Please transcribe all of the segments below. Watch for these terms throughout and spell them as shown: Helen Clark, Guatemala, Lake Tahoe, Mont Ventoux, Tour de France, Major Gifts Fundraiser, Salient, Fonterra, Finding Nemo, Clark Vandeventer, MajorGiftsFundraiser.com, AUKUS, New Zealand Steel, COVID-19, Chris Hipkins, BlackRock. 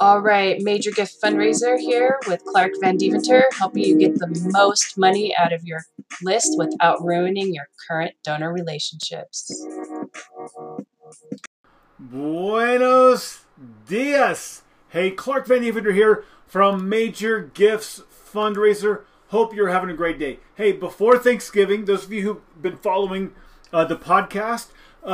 All right, Major Gift Fundraiser here with Clark Vandeventer, helping you get the most money out of your list without ruining your current donor relationships. Buenos dias! Hey, Clark Vandeventer here from Major Gifts Fundraiser. Hope you're having a great day. Hey, before Thanksgiving, those of you who've been following the podcast,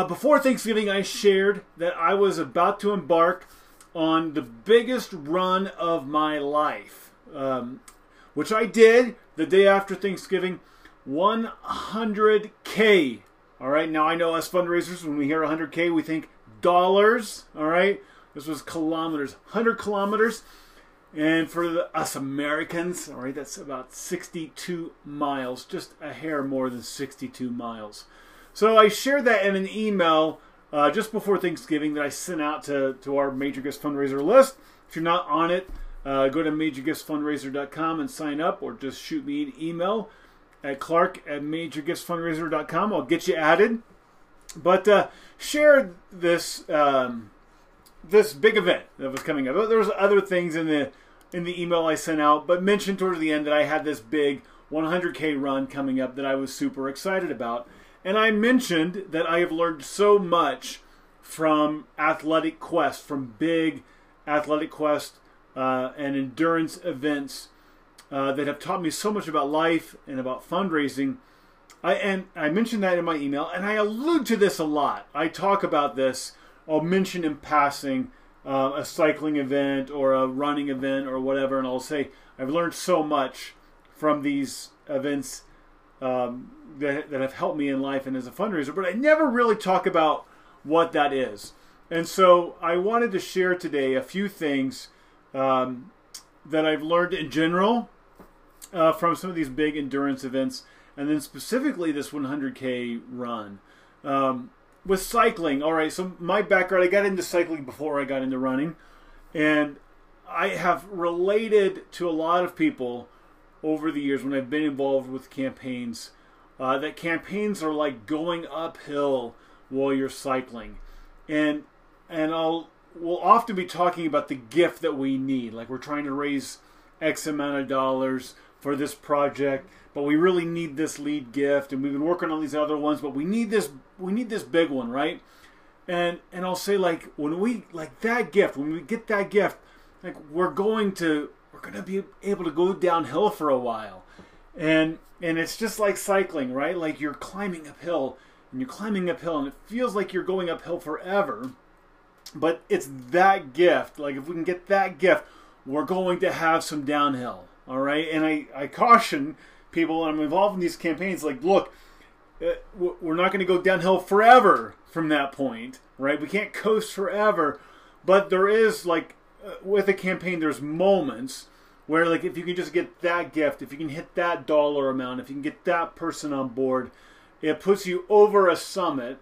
before Thanksgiving I shared that I was about to embark on the biggest run of my life, which I did the day after Thanksgiving, 100K. All right, now I know us fundraisers, when we hear 100K, we think dollars, all right? This was kilometers, 100 kilometers. And for us Americans, all right, that's about 62 miles, just a hair more than 62 miles. So I shared that in an email just before Thanksgiving that I sent out to our Major Gifts Fundraiser list. If you're not on it, go to MajorGiftsFundraiser.com and sign up, or just shoot me an email at Clark@MajorGiftsFundraiser.com. I'll get you added. But share this this big event that was coming up. There was other things in the email I sent out, but mentioned toward the end that I had this big 100K run coming up that I was super excited about. And I mentioned that I have learned so much from athletic quests, from big athletic quests and endurance events that have taught me so much about life and about fundraising. And I mentioned that in my email, and I allude to this a lot. I talk about this. I'll mention in passing a cycling event or a running event or whatever, and I'll say, I've learned so much from these events that have helped me in life and as a fundraiser, but I never really talk about what that is. And so I wanted to share today a few things that I've learned in general from some of these big endurance events, and then specifically this 100K run. With cycling, all right, so my background, I got into cycling before I got into running, and I have related to a lot of people over the years when I've been involved with campaigns, that campaigns are like going uphill while you're cycling. And we'll often be talking about the gift that we need. Like, we're trying to raise X amount of dollars for this project, but we really need this lead gift, and we've been working on these other ones, but we need this big one, right? And I'll say, like, when we get that gift, like, we're going to be able to go downhill for a while. And it's just like cycling, right? Like, you're climbing uphill, and it feels like you're going uphill forever. But it's that gift. Like, if we can get that gift, we're going to have some downhill, all right? And I caution people, and I'm involved in these campaigns, like, look, we're not going to go downhill forever from that point, right? We can't coast forever. But there is, like, with a campaign, there's moments where, like, if you can just get that gift, if you can hit that dollar amount, if you can get that person on board, it puts you over a summit,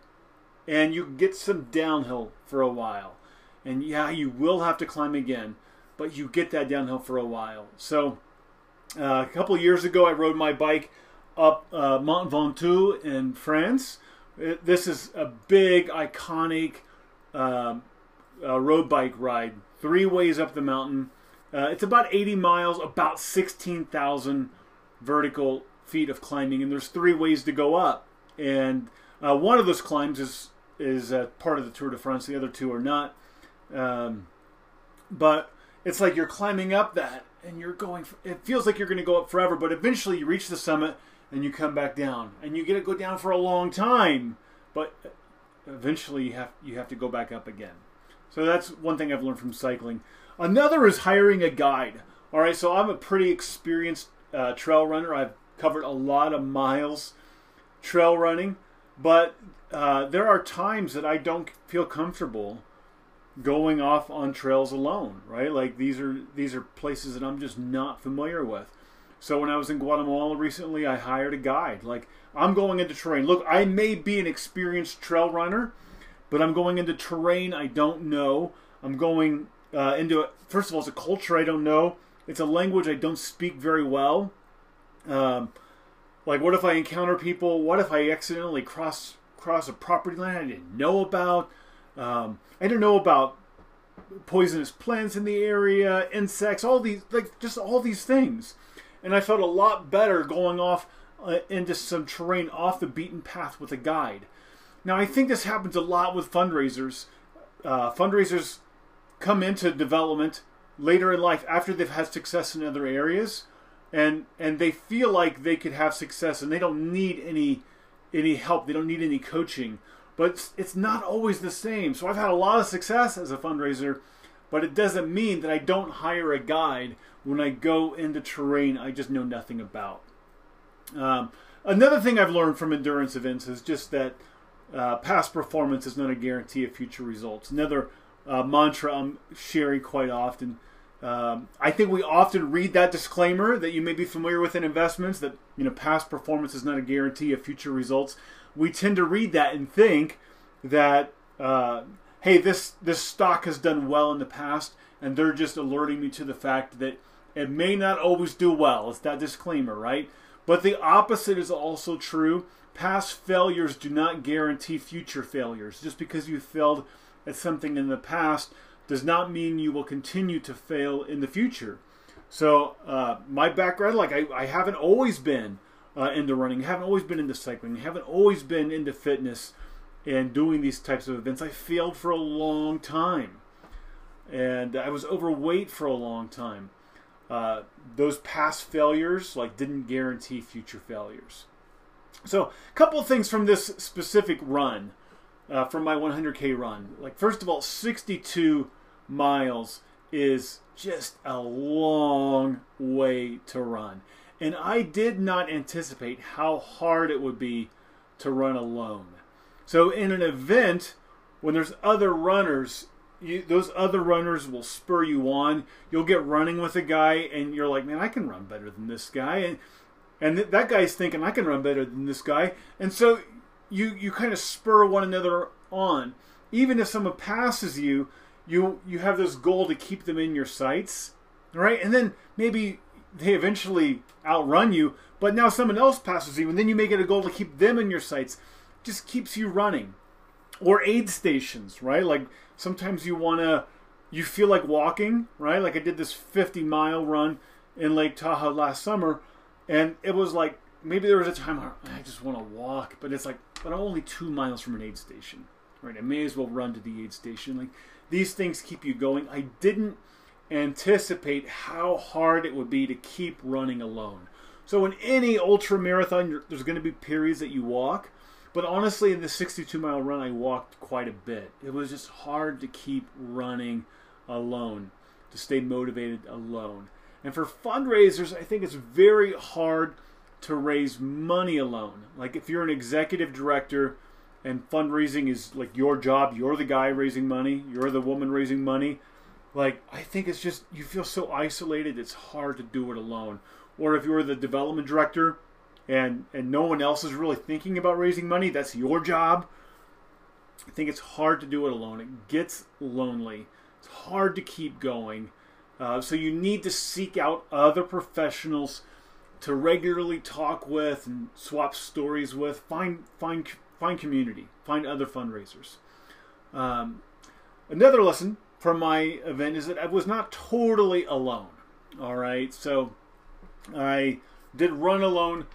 and you get some downhill for a while. And yeah, you will have to climb again, but you get that downhill for a while. So a couple of years ago, I rode my bike up Mont Ventoux in France. This is a big, iconic road bike ride, 3 ways up the mountain. It's about 80 miles, about 16,000 vertical feet of climbing, and there's 3 ways to go up. And one of those climbs is part of the Tour de France. The other 2 are not. But it's like you're climbing up that, and you're going. It feels like you're going to go up forever, but eventually you reach the summit, and you come back down, and you get to go down for a long time. But eventually you have to go back up again. So that's one thing I've learned from cycling. Another is hiring a guide. All right, so I'm a pretty experienced trail runner. I've covered a lot of miles trail running, but there are times that I don't feel comfortable going off on trails alone, right? Like, these are places that I'm just not familiar with. So when I was in Guatemala recently, I hired a guide. Like, I'm going into terrain. Look, I may be an experienced trail runner, but I'm going into terrain I don't know. I'm going into, first of all, it's a culture I don't know. It's a language I don't speak very well. Like, what if I encounter people? What if I accidentally cross a property line I didn't know about? I didn't know about poisonous plants in the area, insects, all these, like, just all these things. And I felt a lot better going off into some terrain off the beaten path with a guide. Now, I think this happens a lot with fundraisers. Fundraisers come into development later in life after they've had success in other areas, and they feel like they could have success and they don't need any help. They don't need any coaching. But it's not always the same. So I've had a lot of success as a fundraiser, but it doesn't mean that I don't hire a guide when I go into terrain I just know nothing about. Another thing I've learned from endurance events is just that past performance is not a guarantee of future results. Another mantra I'm sharing quite often. I think we often read that disclaimer that you may be familiar with in investments, that past performance is not a guarantee of future results. We tend to read that and think that, hey, this stock has done well in the past, and they're just alerting me to the fact that it may not always do well. It's that disclaimer, right? But the opposite is also true. Past failures do not guarantee future failures. Just because you failed at something in the past does not mean you will continue to fail in the future. So my background, like I haven't always been into running, haven't always been into cycling, haven't always been into fitness and doing these types of events. I failed for a long time. And I was overweight for a long time. Those past failures didn't guarantee future failures. So a couple of things from this specific run, from my 100K run. First of all, 62 miles is just a long way to run. And I did not anticipate how hard it would be to run alone. So in an event, when there's other runners, those other runners will spur you on. You'll get running with a guy, and you're like, man, I can run better than this guy. And that guy's thinking, I can run better than this guy. And so you kind of spur one another on. Even if someone passes you, you have this goal to keep them in your sights, right? And then maybe they eventually outrun you, but now someone else passes you, and then you make it a goal to keep them in your sights. It just keeps you running. Or aid stations, right? Sometimes you feel like walking, right? I did this 50-mile run in Lake Tahoe last summer, and it was like, maybe there was a time where I just want to walk, but it's like, but I'm only 2 miles from an aid station, right? I may as well run to the aid station. These things keep you going. I didn't anticipate how hard it would be to keep running alone. So in any ultra marathon, there's going to be periods that you walk, but honestly, in the 62-mile run, I walked quite a bit. It was just hard to keep running alone, to stay motivated alone. And for fundraisers, I think it's very hard to raise money alone. If you're an executive director and fundraising is your job, you're the guy raising money, you're the woman raising money, I think it's just, you feel so isolated, it's hard to do it alone. Or if you're the development director and no one else is really thinking about raising money, that's your job. I think it's hard to do it alone. It gets lonely. It's hard to keep going. So you need to seek out other professionals to regularly talk with and swap stories with. Find community. Find other fundraisers. Another lesson from my event is that I was not totally alone. All right, so I did run alone,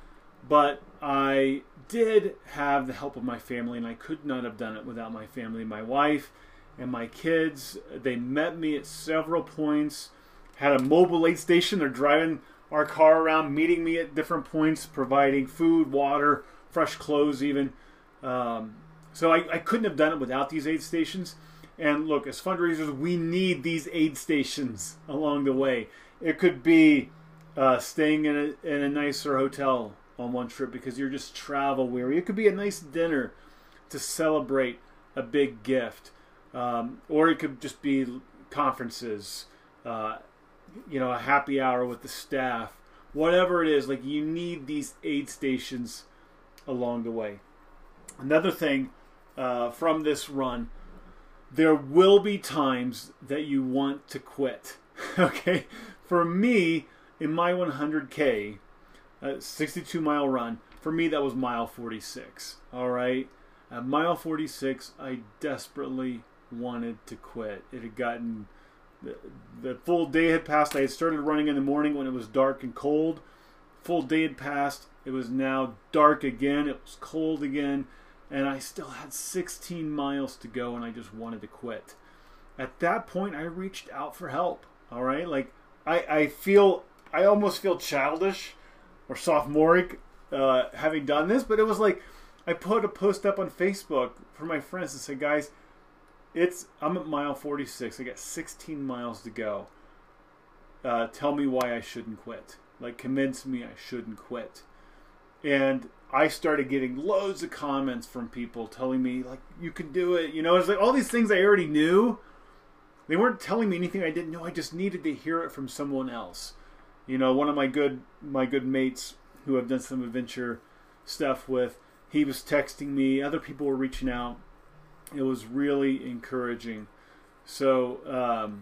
but I did have the help of my family, and I could not have done it without my family. My wife and my kids, they met me at several points, had a mobile aid station. They're driving our car around, meeting me at different points, providing food, water, fresh clothes even. So I couldn't have done it without these aid stations. And look, as fundraisers, we need these aid stations along the way. It could be staying in a nicer hotel on one trip because you're just travel weary. It could be a nice dinner to celebrate a big gift. Or it could just be conferences, a happy hour with the staff, whatever it is. You need these aid stations along the way. Another thing from this run, there will be times that you want to quit. Okay, for me, in my 100K, 62-mile run, for me that was mile 46. All right, at mile 46, I desperately wanted to quit. It had gotten, the full day had passed. I had started running in the morning when it was dark and cold. Full day had passed. It was now dark again. It was cold again. And I still had 16 miles to go, and I just wanted to quit. At that point, I reached out for help. All right, like I almost feel childish or sophomoric having done this, but it was like I put a post up on Facebook for my friends and said, guys, I'm at mile 46. I got 16 miles to go. Tell me why I shouldn't quit. Like, convince me I shouldn't quit. And I started getting loads of comments from people telling me, like, you can do it. You know, it's like all these things I already knew. They weren't telling me anything I didn't know. I just needed to hear it from someone else. You know, one of my good mates who I've done some adventure stuff with, he was texting me. Other people were reaching out. It was really encouraging. So,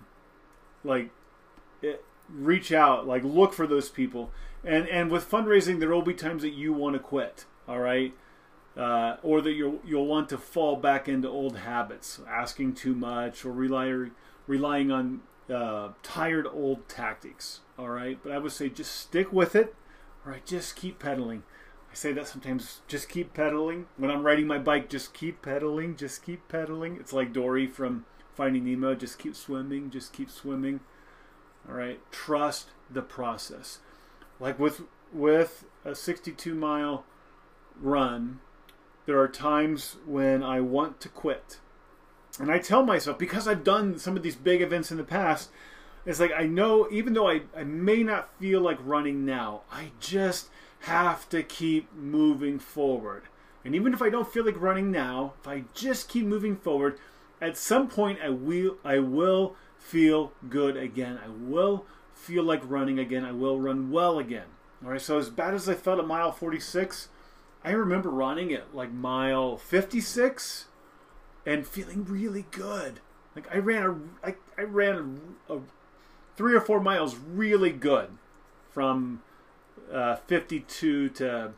reach out. Like, look for those people. And with fundraising, there will be times that you want to quit, all right? Or that you'll want to fall back into old habits, asking too much or relying on tired old tactics, all right? But I would say just stick with it, all right? Just keep pedaling. I say that sometimes, just keep pedaling. When I'm riding my bike, just keep pedaling, just keep pedaling. It's like Dory from Finding Nemo, just keep swimming, just keep swimming, all right? Trust the process. Like with a 62-mile run, there are times when I want to quit. And I tell myself, because I've done some of these big events in the past, it's like I know, even though I may not feel like running now, I just have to keep moving forward. And even if I don't feel like running now, if I just keep moving forward, at some point I will feel good again. I will feel like running again. I will run well again. All right, so as bad as I felt at mile 46, I remember running at like mile 56 and feeling really good. Like I ran 3 or 4 miles really good from 52 to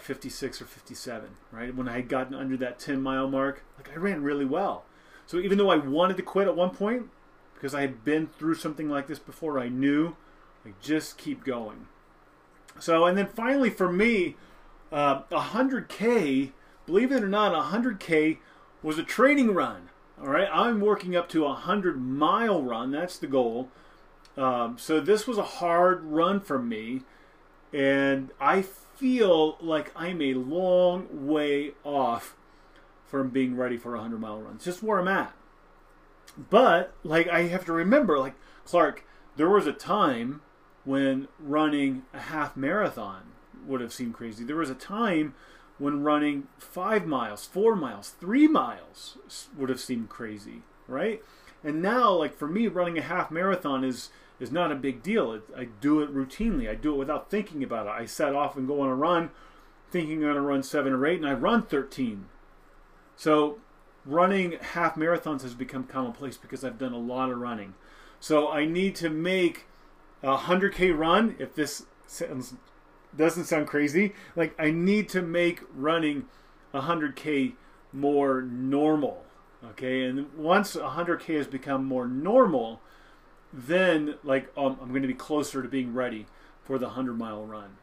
56 or 57, right? When I had gotten under that 10-mile mark, like I ran really well. So even though I wanted to quit at one point, because I had been through something like this before, I knew, like, just keep going. So, and then finally for me, 100K, believe it or not, 100K was a training run, all right? I'm working up to a 100-mile run. That's the goal. So this was a hard run for me, and I feel like I'm a long way off from being ready for a 100-mile run. It's just where I'm at. But, like, I have to remember, like, Clark, there was a time when running a half marathon would have seemed crazy. There was a time when running 5 miles, 4 miles, 3 miles would have seemed crazy, right? And now, like, for me, running a half marathon is not a big deal. I do it routinely. I do it without thinking about it. I set off and go on a run thinking I'm going to run 7 or 8, and I run 13. So running half marathons has become commonplace because I've done a lot of running. So I need to make a 100K run, if this doesn't sound crazy, like I need to make running 100K more normal, okay? And once 100K has become more normal, then like I'm going to be closer to being ready for the 100-mile run.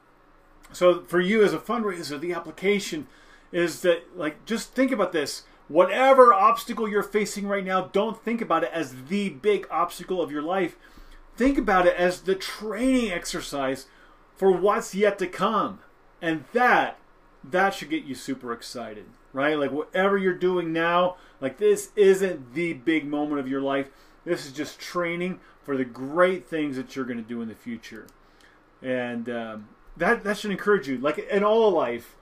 So for you as a fundraiser, the application is that, like, just think about this. Whatever obstacle you're facing right now, don't think about it as the big obstacle of your life. Think about it as the training exercise for what's yet to come. And that should get you super excited, right? Like, whatever you're doing now, like, this isn't the big moment of your life. This is just training for the great things that you're going to do in the future. And that should encourage you. Like, in all life,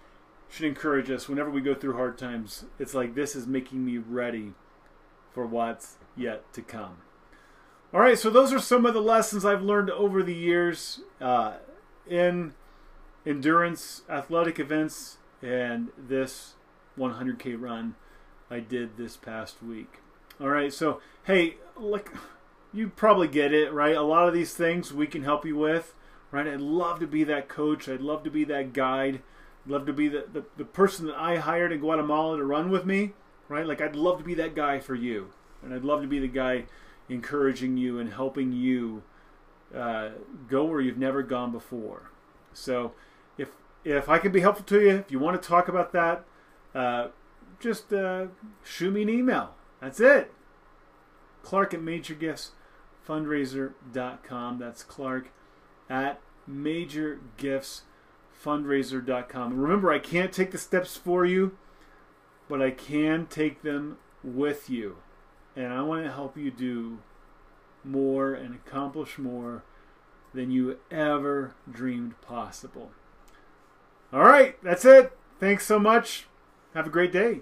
should encourage us whenever we go through hard times. It's like, this is making me ready for what's yet to come. All right, so those are some of the lessons I've learned over the years in endurance athletic events and this 100K run I did this past week. All right, so hey, like, you probably get it, right? A lot of these things we can help you with, right? I'd love to be that coach. I'd love to be that guide. Love to be the person that I hired in Guatemala to run with me, right? Like, I'd love to be that guy for you, and I'd love to be the guy encouraging you and helping you go where you've never gone before. So if I can be helpful to you, if you want to talk about that, just shoot me an email. That's it. Clark@MajorGiftsFundraiser.com. That's Clark@MajorGiftsFundraiser.com. Remember, I can't take the steps for you, but I can take them with you. And I want to help you do more and accomplish more than you ever dreamed possible. All right, that's it. Thanks so much. Have a great day.